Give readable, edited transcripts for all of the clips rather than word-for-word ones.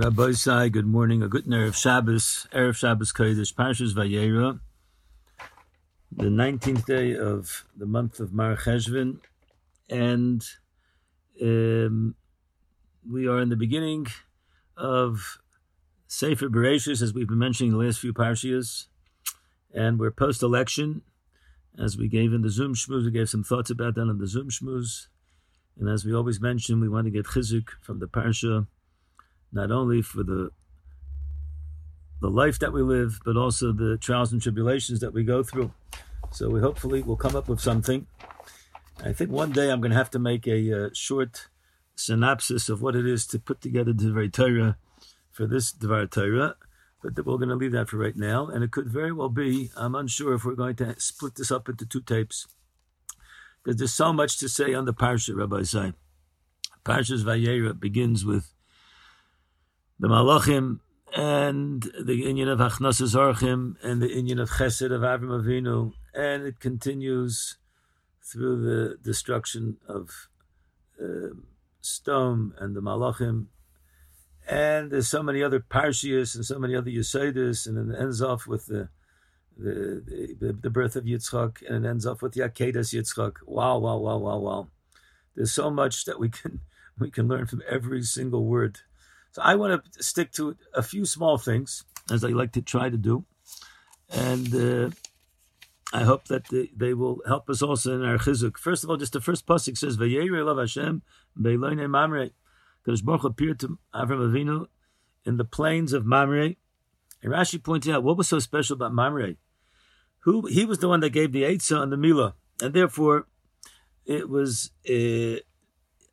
Rabbi Sai, good morning. A good Erev Shabbos. Erev Shabbos Kodesh, Parshas Vayera. The 19th day of the month of Mar Cheshvan. And we are in the beginning of Sefer Bereshis, as we've been mentioning the last few Parshias. And we're post-election. As we gave in the Zoom Shmuz, we gave some thoughts about that in the Zoom Shmuz. And as we always mention, we want to get chizuk from the Parsha, not only for the life that we live, but also the trials and tribulations that we go through. So we hopefully will come up with something. I think one day I'm going to have to make a short synopsis of what it is to put together Divrei Torah for this Divrei Torah, but we're going to leave that for right now. And it could very well be, I'm unsure if we're going to split this up into two tapes, because there's so much to say on the Parsha, Rabbi Zai. Parshas Vayera begins with the Malachim, and the Inyan of Hachnasas Orchim, and the Inyan of Chesed of Avram Avinu, and it continues through the destruction of Stom and the Malachim, and there's so many other Parshias and so many other Yesodis, and it ends off with the birth of Yitzchak, and it ends off with Yakedas Yitzchak. Wow. There's so much that we can learn from every single word. So I want to stick to a few small things, as I like to try to do. And I hope that they will help us also in our chizuk. First of all, just the first pasuk says, Vayera Elav Hashem Beiloinei Mamre. Kadosh Baruch Hu appeared to Avram Avinu in the plains of Mamre. And Rashi points out, what was so special about Mamre? He was the one that gave the Eitzah and the Milah. And therefore, it was...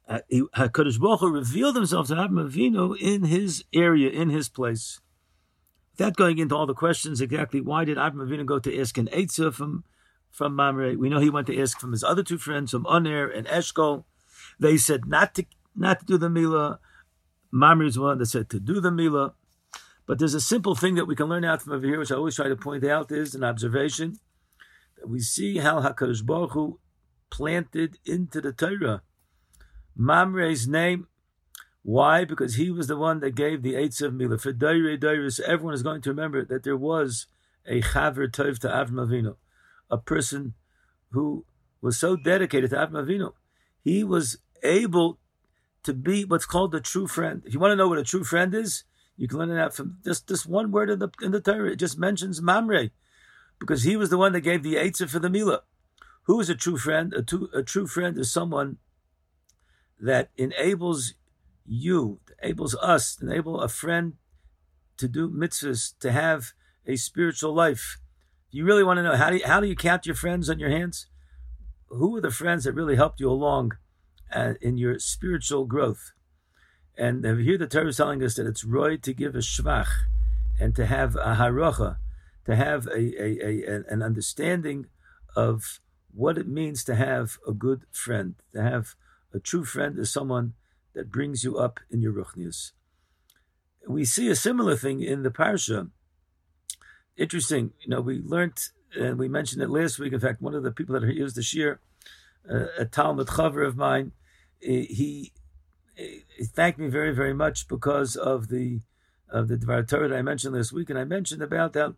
HaKadosh Baruch Hu revealed himself to Avram Avinu in his area, in his place. Without going into all the questions exactly, why did Avram Avinu go to ask an Eitzah from Mamre? We know he went to ask from his other two friends, from Oner and Eshkol. They said not to do the Milah. Mamre is one that said to do the Milah. But there's a simple thing that we can learn out from over here, which I always try to point out, is an observation that we see how HaKadosh Baruch Hu planted into the Torah Mamre's name. Why? Because he was the one that gave the Eitz of Milah. For Dairei Dairis, everyone is going to remember that there was a Chaver Tov to Avram Avinu, a person who was so dedicated to Avram Avinu. He was able to be what's called a true friend. If you want to know what a true friend is, you can learn it out from this one word in the Torah. It just mentions Mamre, because he was the one that gave the Eitz for the Milah. Who is a true friend? A true friend is someone that enables a friend to do mitzvahs, to have a spiritual life. You really want to know, how do you count your friends on your hands? Who are the friends that really helped you along in your spiritual growth? And here the Torah is telling us that it's roy to give a shvach, and to have a haracha, to have an understanding of what it means to have a good friend, to have... A true friend is someone that brings you up in your ruchnius. We see a similar thing in the Parsha. Interesting, we learned, and we mentioned it last week. In fact, one of the people that used this year, a Talmud Chaver of mine, he thanked me very, very much because of the Dvar Torah that I mentioned last week. And I mentioned about that,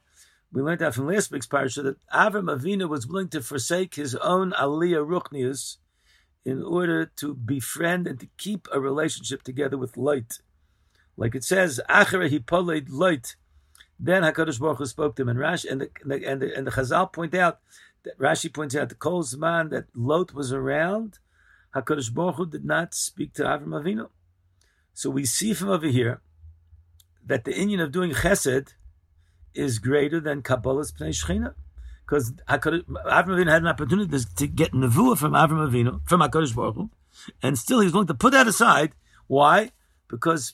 we learned that from last week's Parsha, that Avram Avinu was willing to forsake his own aliyah ruchnius in order to befriend and to keep a relationship together with light. Like it says, Achara hipoled light. Then HaKadosh Baruch Hu spoke to him. And Rashi and the Chazal point out, that Rashi points out, the Kol Zman that Lot was around, HaKadosh Baruch Hu did not speak to Avram Avinu. So we see from over here that the inyan of doing chesed is greater than Kabbalah's Pnei Shechina. Because Avram Avinu had an opportunity to get nevuah from Avram Avinu, from HaKadosh Baruch Hu, and still he's willing to put that aside. Why? Because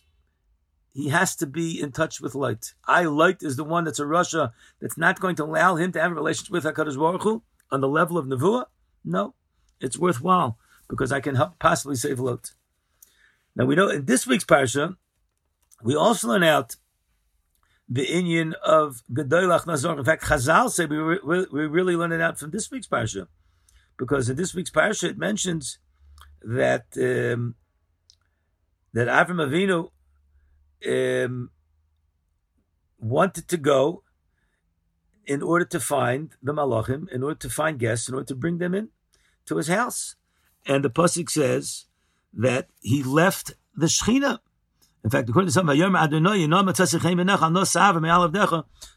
he has to be in touch with light. Light is the one that's a Rasha that's not going to allow him to have a relationship with HaKadosh Baruch Hu on the level of nevuah. No, it's worthwhile because I can help possibly save Lot. Now we know in this week's parsha, we also learn out the inyan of Gedol Hachnasor. In fact, Chazal say we really learn it out from this week's parsha, because in this week's parsha it mentions that Avram Avinu wanted to go in order to find the malachim, in order to find guests, in order to bring them in to his house. And the pasuk says that he left the Shechina. In fact, according to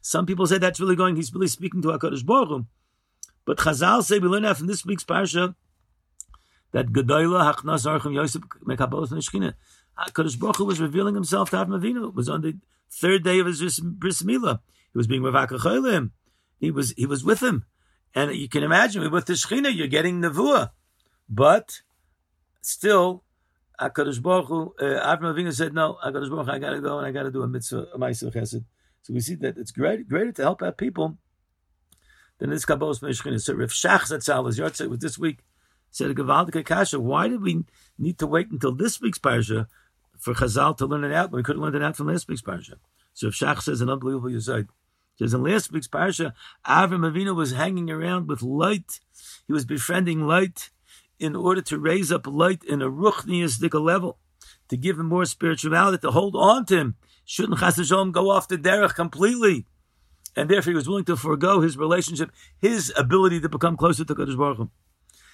some people say that's really going, he's really speaking to HaKadosh Baruch Hu. But Chazal say, we learn that from this week's parsha, that Gedoyla Hachnas Archem Yosef Mekabolos Neshchina. HaKadosh Baruch Hu was revealing himself to Avraham Avinu. It was on the third day of his Bris Milah. He was being Ravaka Cholim. He was with him. And you can imagine, with the Shechina, you're getting Nevuah. But still, HaKadosh Baruch Hu, Avraham Avinu said, no, HaKadosh Baruch Hu, I got to go and I got to do a mitzvah, a ma'aseh chesed. So we see that it's greater to help out people than this Kabbalah from the Shechina. So Rav Shach Zatzal, as Yahrzeit was this week, said, Gevaldike Kasha, why did we need to wait until this week's parsha for Chazal to learn it out when we couldn't learn it out from last week's parsha? So Rav Shach says an unbelievable Yahrzeit. He says in last week's parsha, Avraham Avinu was hanging around with light. He was befriending light in order to raise up light in a ruchniistic level, to give him more spirituality, to hold on to him. Shouldn't Chas v'Shalom go off the derech completely? And therefore he was willing to forego his relationship, his ability to become closer to Kadosh Baruch Hu.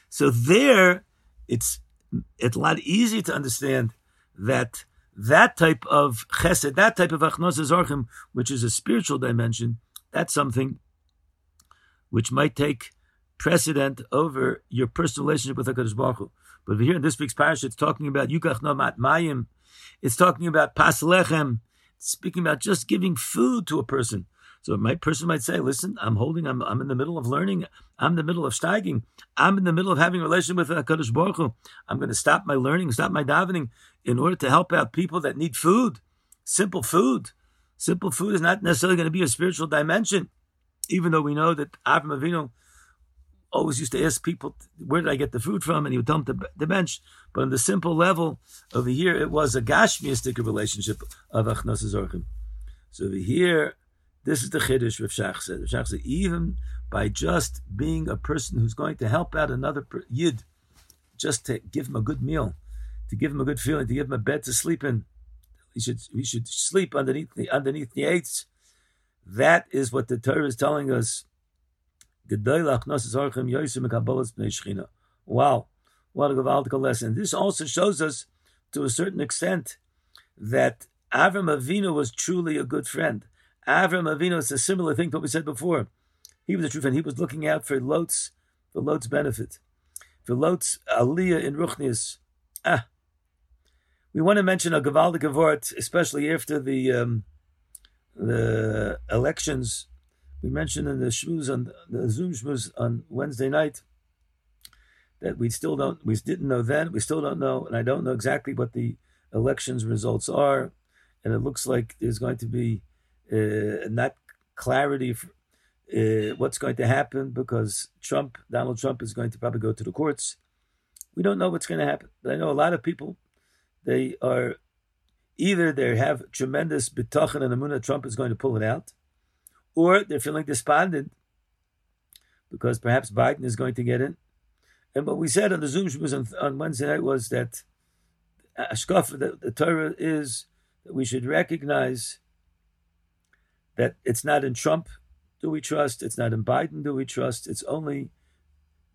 So there, it's a lot easier to understand that that type of chesed, that type of achnos zorchim, which is a spiritual dimension, that's something which might take precedent over your personal relationship with HaKadosh Baruch Hu. But over here in this week's parasha, it's talking about Yukach no matmayim. It's talking about pas lechem. It's speaking about just giving food to a person. So my person might say, listen, I'm in the middle of learning. I'm in the middle of steiging. I'm in the middle of having a relationship with HaKadosh Baruch Hu. I'm going to stop my learning, stop my davening in order to help out people that need food. Simple food. Simple food is not necessarily going to be a spiritual dimension, even though we know that Avraham Avinu always used to ask people, where did I get the food from? And he would tell them the bench. But on the simple level, over here, it was a gashmiistic relationship of Achnas Zorchim. So over here, this is the Chiddush Rav Shach said. Rav Shach said, even by just being a person who's going to help out another Yid, just to give him a good meal, to give him a good feeling, to give him a bed to sleep in, he should sleep underneath the eights. That is what the Torah is telling us. Wow, what a gavaldical lesson. This also shows us, to a certain extent, that Avraham Avinu was truly a good friend. Avraham Avinu is a similar thing to what we said before. He was a true friend. He was looking out for Lot's benefit, for Lot's aliyah in Ruchnius. We want to mention a gavaldik avort, especially after the elections. We mentioned in the shmuz on the Zoom shmuz on Wednesday night that we didn't know then, we still don't know, and I don't know exactly what the elections results are, and it looks like there's going to be not clarity for, what's going to happen, because Donald Trump is going to probably go to the courts. We don't know what's going to happen, but I know a lot of people, they are either they have tremendous bitachon and emunah Trump is going to pull it out, or they're feeling despondent because perhaps Biden is going to get in. And what we said on the Zoom on Wednesday night was that Ashkafah, the Torah is that we should recognize that it's not in Trump do we trust, it's not in Biden do we trust, it's only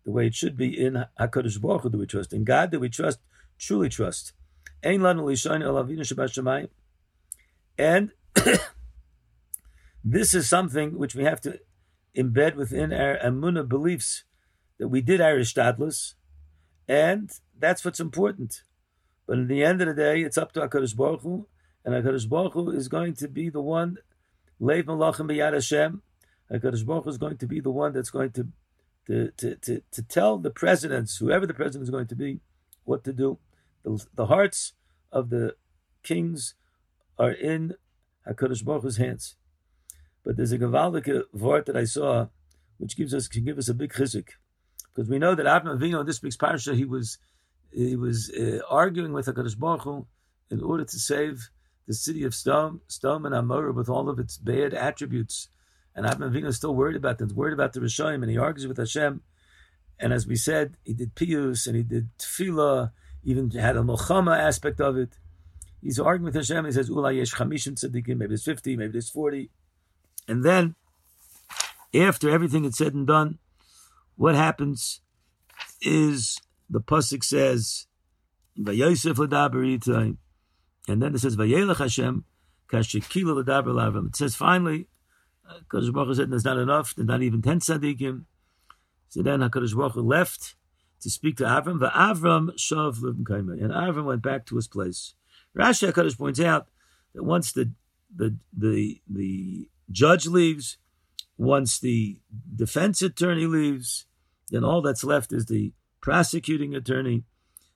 the way it should be in HaKadosh Baruch Hu do we trust, in God do we trust, truly trust. And this is something which we have to embed within our Amunah beliefs, that we did Irish Stadlers, and that's what's important. But at the end of the day, it's up to HaKadosh Baruch Hu, and HaKadosh Baruch Hu is going to be the one, Leiv Malachim B'Yad Hashem, HaKadosh Baruch Hu is going to be the one that's going to tell the presidents, whoever the president is going to be, what to do. The hearts of the kings are in HaKadosh Baruch Hu's hands. But there's a Gavaldik Vort that I saw, which can give us a big chizuk, because we know that Avraham Avinu in this week's parsha he was arguing with HaKadosh Baruch Hu in order to save the city of Sodom and Amorah with all of its bad attributes, and Avraham Avinu is still worried about them, worried about the Rishayim, and he argues with Hashem. And as we said, he did piyus and he did tefillah, even had a milchama aspect of it. He's arguing with Hashem. He says, Ula yesh chamishim tzaddikim. Maybe there's 50, maybe there's 40. And then, after everything is said and done, what happens is the pasuk says, Vayosef l'daber Yitzchak, and then it says Vayelech Hashem kashekila l'daber l'Avram. It says finally, Hakadosh Baruch Hu said there's not enough, there's not even 10 tzaddikim. So then Hakadosh Baruch Hu left to speak to Avram. VaAvram shav l'mkaima, and Avram went back to his place. Rashi HaKadosh points out that once the judge leaves, once the defense attorney leaves, then all that's left is the prosecuting attorney,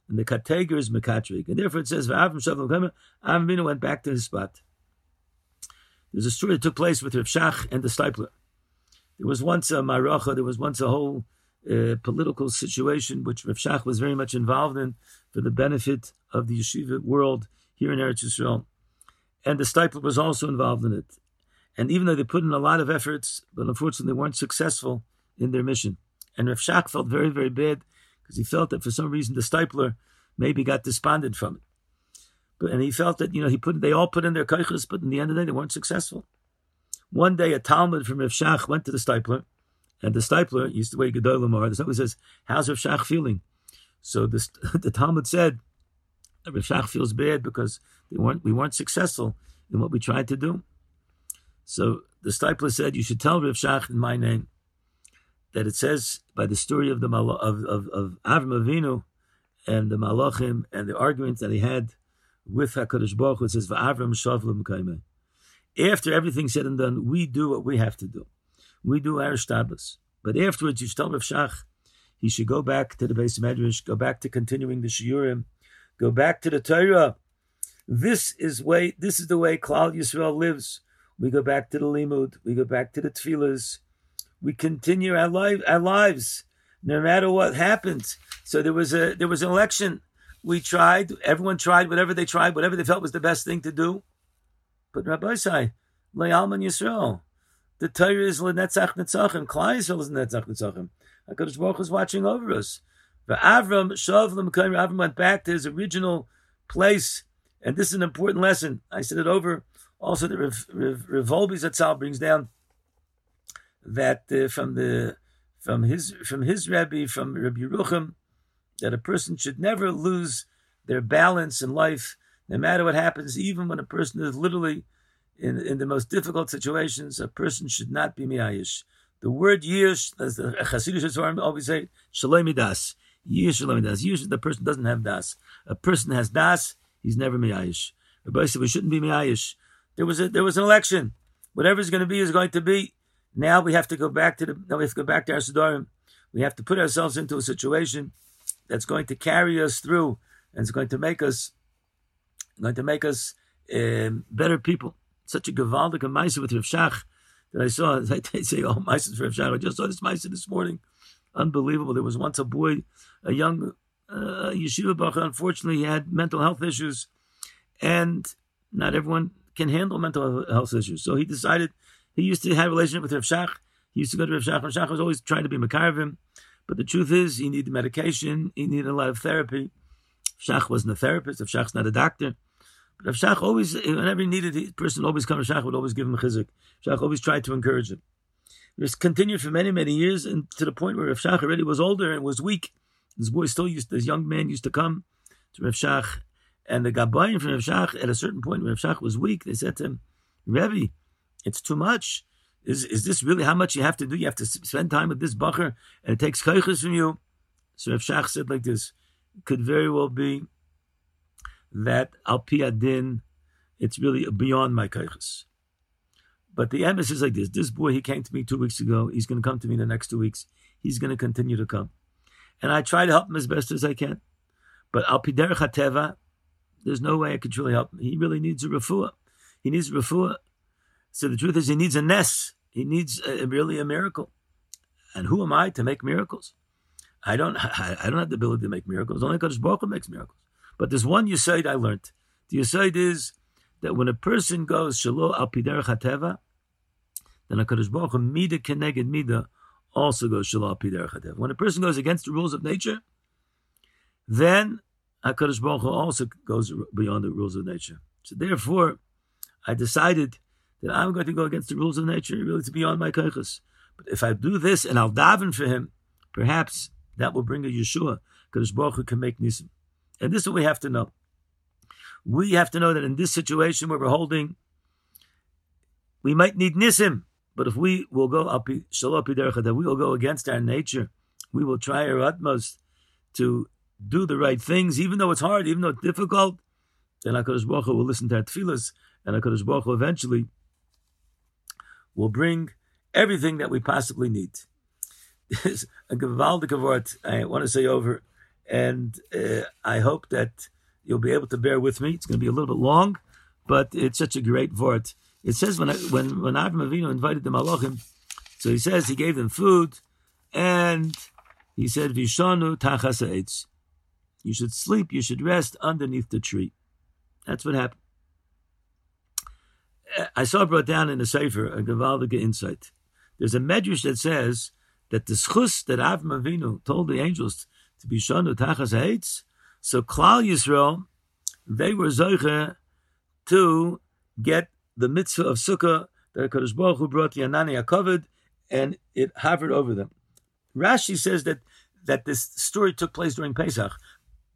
and the kategor is mekatrik. And therefore it says, Avram shav l'mkaima, Avram Avinu went back to his spot. There's a story that took place with Rav Shach and the stipler. There was once a maracha, there was once a whole political situation which Rav Shach was very much involved in for the benefit of the yeshiva world here in Eretz Yisrael. And the stipler was also involved in it. And even though they put in a lot of efforts, but unfortunately they weren't successful in their mission. And Rav Shach felt very, very bad because he felt that for some reason the stipler maybe got despondent from it. And he felt that, you know, they all put in their kaiches, but in the end of the day, they weren't successful. One day, a Talmud from Rav Shach went to the stipler, and the stipler used to weigh Gedolim are. The stipler says, how's Rav Shach feeling? So the Talmud said, Rav Shach feels bad because we weren't successful in what we tried to do. So the stipler said, you should tell Rav Shach in my name that it says by the story of of Avram Avinu and the Malachim and the arguments that he had with HaKadosh Baruch Hu, it says, V'Avram shav l'mkaima. After everything's said and done, we do what we have to do. We do our shtabas. But afterwards, you should tell Rav Shach, he should go back to the Beis Medrash, go back to continuing the Shiurim, go back to the Torah. This is the way Klal Yisrael lives. We go back to the Limud, we go back to the Tefillas. We continue our lives, no matter what happened. So there was an election. We tried, everyone tried, whatever they felt was the best thing to do. But Rabbi Isai, Le'alman Yisrael, the Torah is L'netzach Netzachim, Klai Yisrael is L'netzach Netzachim. HaKadosh Baruch Hu is watching over us. But Avram, Shav L'mkaim, Avram went back to his original place. And this is an important lesson. I said it over. Also, the Rav Holbe Zatzal brings down that from his Rebbe, from Rabbi Yerucham, that a person should never lose their balance in life, no matter what happens, even when a person is literally in the most difficult situations, a person should not be miayish. The word yish, as the Hasidic always say, shalom das. Yish shalom das. Yish, the person doesn't have das. A person has das, he's never miayish. Everybody said, we shouldn't be miayish. There was an election. Whatever is going to be is going to be. Now we have to go back to our Sidurim. We have to put ourselves into a situation that's going to carry us through, and it's going to make us better people. Such a gevaldik ma'aseh with Rav Shach that I saw. They say, "Oh, ma'aseh for Rav Shach." I just saw this ma'aseh this morning. Unbelievable. There was once a boy, a young yeshiva baruch. Unfortunately, he had mental health issues, and not everyone can handle mental health issues. So he decided he used to have a relationship with Rav Shach. He used to go to Rav Shach. Rav Shach was always trying to be makarev him. But the truth is, he needed medication, he needed a lot of therapy. Shach wasn't a therapist, if Shach's not a doctor. But if Shach always, whenever he needed, the person always come to Shach, would always give him chizuk. Shach always tried to encourage him. This continued for many, many years, and to the point where Rav Shach already was older and was weak. This young man used to come to Rav Shach, and the Gabayim from Rav Shach, at a certain point when Rav Shach was weak, they said to him, Rebbe, it's too much. Is this really how much you have to do? You have to spend time with this bacher, and it takes koiches from you. So Rav Shach said like this, it could very well be that al pi adin, it's really beyond my koiches. But the emes is like this. This boy, he came to me 2 weeks ago. He's going to come to me in the next 2 weeks. He's going to continue to come. And I try to help him as best as I can. But al pi derech hateva, there's no way I could truly help him. He really needs a refuah. He needs a refuah. So the truth is, he needs a ness. He needs really a miracle. And who am I to make miracles? I don't have the ability to make miracles. Only Kadosh Baruch Hu makes miracles. But there's one Yesod I learned. The Yesod is that when a person goes Shelo al pi derech hateva, then Kadosh Baruch Hu mida keneged mida also goes Shelo al pi derech hateva. When a person goes against the rules of nature, then HaKadosh Baruch Hu also goes beyond the rules of nature. So therefore, I decided that I'm going to go against the rules of nature, really to be on my koiches. But if I do this and I'll daven for him, perhaps that will bring a Yeshua. HaKadosh Baruch Hu can make nisim. And this is what we have to know. We have to know that in this situation where we're holding, we might need nisim, but if we will go against our nature, we will try our utmost to do the right things, even though it's hard, even though it's difficult, then HaKadosh Baruch Hu will listen to our tefillas, and HaKadosh Baruch Hu eventually will bring everything that we possibly need. There's a gewaldige word I want to say over, and I hope that you'll be able to bear with me. It's going to be a little bit long, but it's such a great word. It says when Avraham Avinu invited the Malachim, so he says he gave them food, and he said, "Vishanu tachas ha'etz." You should sleep, you should rest underneath the tree. That's what happened. I saw brought down in a sefer a gewaltige insight. There's a medrash that says that the schus that Avraham Avinu told the angels to be shanu tachas ha'etz. So Klal Yisrael, they were zoche to get the mitzvah of sukkah that HaKadosh Baruch Hu brought the Anani HaKavod, and it hovered over them. Rashi says that this story took place during Pesach,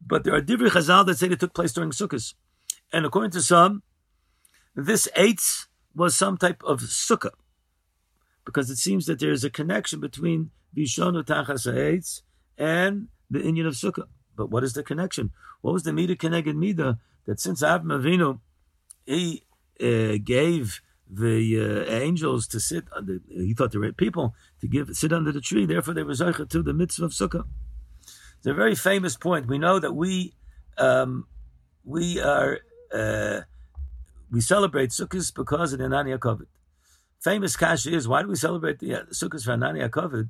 but there are divrei Chazal that say it took place during Sukkot. And according to some, this eitz was some type of sukkah, because it seems that there is a connection between Vishonu Tachas Ha'etz and the inyan of sukkah. But what is the connection? What was the midah keneged midah that since Avraham Avinu, he gave the angels to sit under, he thought the right people to sit under the tree, therefore they were zocheh to the mitzvah of sukkah. It's a very famous point. We know that we celebrate sukkahs because of the Anani HaKavod. Famous kasha is, why do we celebrate the sukkahs for Anani HaKavod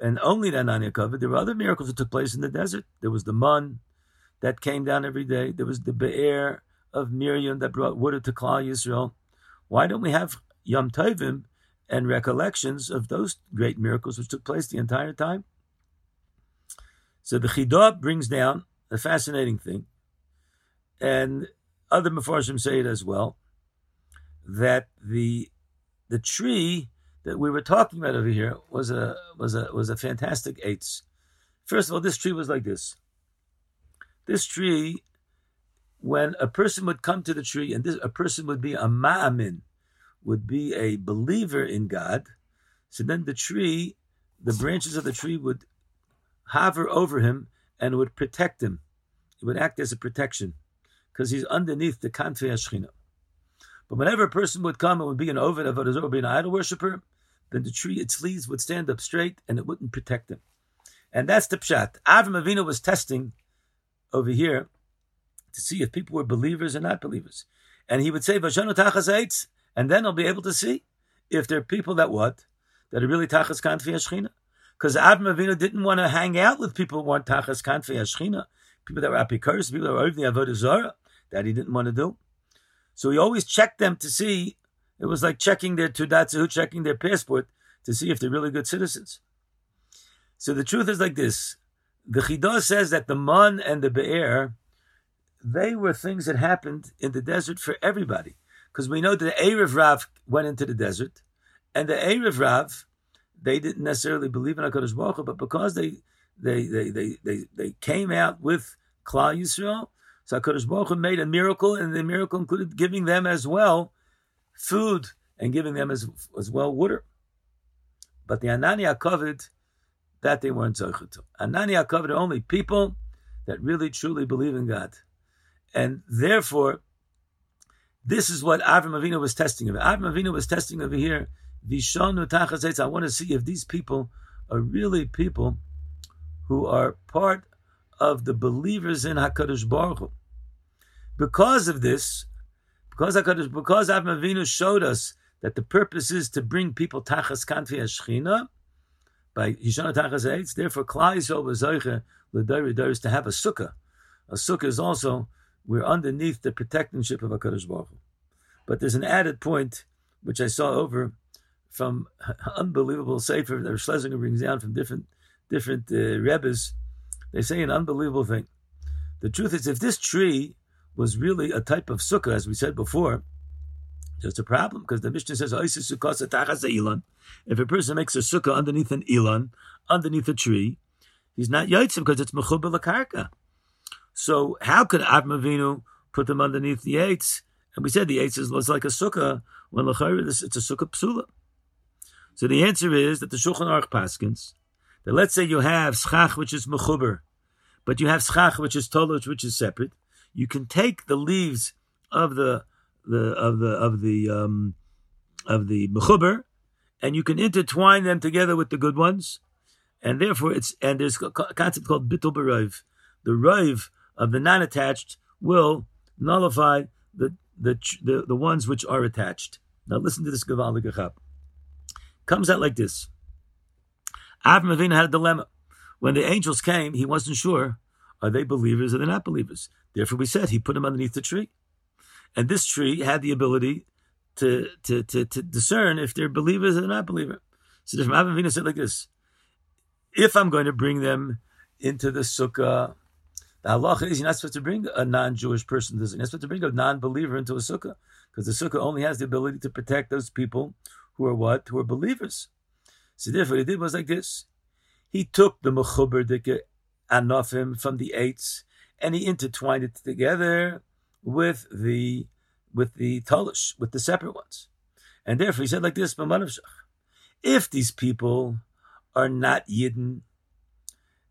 and only the Anani HaKavod? There were other miracles that took place in the desert. There was the man that came down every day. There was the be'er of Miriam that brought water to Klal Yisrael. Why don't we have Yom Tovim and recollections of those great miracles which took place the entire time? So the Chidah brings down a fascinating thing, and other Mefarshim say it as well, that the tree that we were talking about over here was a fantastic eitz. First of all, this tree was like this. This tree, when a person would come to the tree, and a person would be a ma'amin, would be a believer in God, so then the branches of the tree would hover over him and would protect him. It would act as a protection, because he's underneath the kanfei hashchina. But whenever a person would come and would be an oved avodah zarah, be an idol worshiper, then the tree, its leaves would stand up straight and it wouldn't protect him. And that's the pshat. Avraham Avinu was testing over here to see if people were believers or not believers. And he would say, Vashanu tachas ha'etz, and then I'll be able to see if there are people that are really tachas kanfei hashchina. Because Avraham Avinu didn't want to hang out with people who weren't tachas kanfei hashchina, people that were apikurs, people that were over the avodah zarah, that he didn't want to do. So he always checked them to see, it was like checking their Teudat Zehut, checking their passport to see if they're really good citizens. So the truth is like this. The Chidah says that the man and the be'er, they were things that happened in the desert for everybody. Because we know that the Erev Rav went into the desert, and the Erev Rav, they didn't necessarily believe in HaKadosh Baruch Hu, but because they came out with Klal Yisrael, so HaKadosh Baruch Hu made a miracle, and the miracle included giving them as well food and giving them as well water. But the Anani HaKavod, that they weren't zocheh to. Anani HaKavod are only people that really truly believe in God. And therefore, this is what Avraham Avinu was testing over. Avraham Avinu was testing over here, Vishonu tachas ha'etz. I want to see if these people are really people who are part of the believers in HaKadosh Baruch Hu. Because of this, because Avraham Avinu showed us that the purpose is to bring people tachas kanfei hashchina by Vishonu tachas ha'etz, therefore Klal Yisrael was zocheh l'dorei doros to have a sukkah. A sukkah is also, we're underneath the protectionship of HaKadosh Baruch Hu. But there's an added point, which I saw over from unbelievable sefer that Schlesinger brings down from different Rebbes. They say an unbelievable thing. The truth is, if this tree was really a type of sukkah, as we said before, there's a problem, because the Mishnah says, if a person makes a sukkah underneath an ilan, underneath a tree, he's not yaitzim because it's mechuba l'karka. So how could Avraham Avinu put them underneath the eitz? And we said the eitz was like a sukkah, when l'chayr, it's a sukkah psula. So the answer is that the Shulchan Aruch paskins, that let's say you have schach, which is mechuber, but you have schach, which is toloch, which is separate. You can take the leaves of the mechuber, and you can intertwine them together with the good ones. And therefore, there's a concept called bitul b'rov. The rov of the non-attached will nullify the ones which are attached. Now listen to this gevaldik achap. Comes out like this. Avraham Avinu had a dilemma. When the angels came, he wasn't sure, are they believers or they're not believers? Therefore, we said he put them underneath the tree. And this tree had the ability to discern if they're believers or they're not believers. So Avraham Avinu said like this. If I'm going to bring them into the sukkah, the halacha is you're not supposed to bring a non-Jewish person to the sukkah. You're not supposed to bring a non-believer into a sukkah, because the sukkah only has the ability to protect those people who are what? Who are believers. So therefore, what he did was like this. He took the mechuber dike anofim from the eitz, and he intertwined it together with the tolish, with the separate ones. And therefore, he said like this, if these people are not Yidden,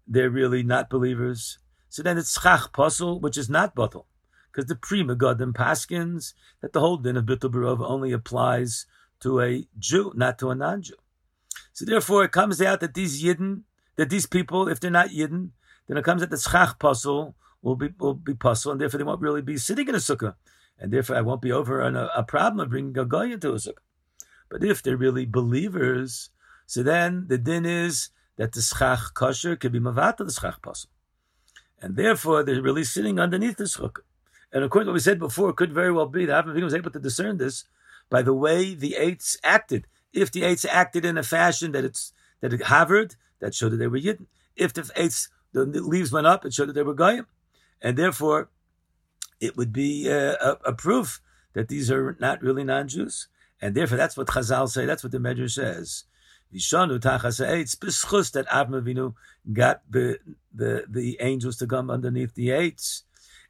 they're really not believers, so then it's schach posel, which is not batel, because the prima godim paskins that the whole din of bitul barov only applies to a Jew, not to a non-Jew. So therefore, it comes out that these people, if they're not Yidden, then it comes out that schach posel will be posel, and therefore they won't really be sitting in a sukkah, and therefore I won't be over on a problem of bringing a goy into a sukkah. But if they're really believers, so then the din is that the schach kosher could be mavata the schach posel, and therefore they're really sitting underneath the sukkah. And according to what we said before, it could very well be that Avraham Avinu was able to discern this by the way the eitz acted. If the eitz acted in a fashion that it hovered, that showed that they were yidden. If the leaves went up, it showed that they were goyim, and therefore it would be a proof that these are not really non-Jews. And therefore, that's what Chazal say. That's what the Medrash says. Vishanu tachas ha'etz b'schus, that Avraham Avinu got the angels to come underneath the eitz,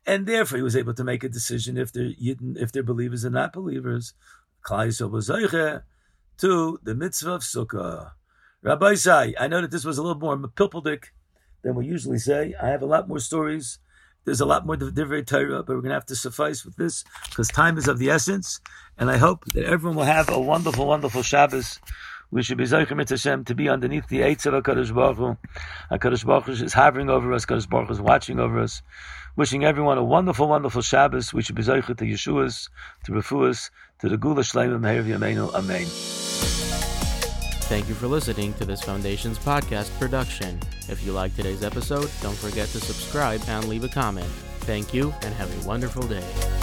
and therefore he was able to make a decision if they're believers or not believers. Klal Yisrael was zoche to the mitzvah of sukkah. Rabbi Isai, I know that this was a little more pilpuldik than we usually say. I have a lot more stories. There's a lot more divrei Torah, but we're going to have to suffice with this because time is of the essence. And I hope that everyone will have a wonderful, wonderful Shabbos. We should be Zeicher Mitzvah Hashem to be underneath the eitz of HaKadosh Baruch Hu. HaKadosh Baruch Hu is hovering over us. HaKadosh Baruch Hu is watching over us. Wishing everyone a wonderful, wonderful Shabbos. We should be Zeicher to Yeshuas, to Refuas, to the Gula Shleima Meher V'Yameinu. Amen. Thank you for listening to this Foundation's podcast production. If you like today's episode, don't forget to subscribe and leave a comment. Thank you, and have a wonderful day.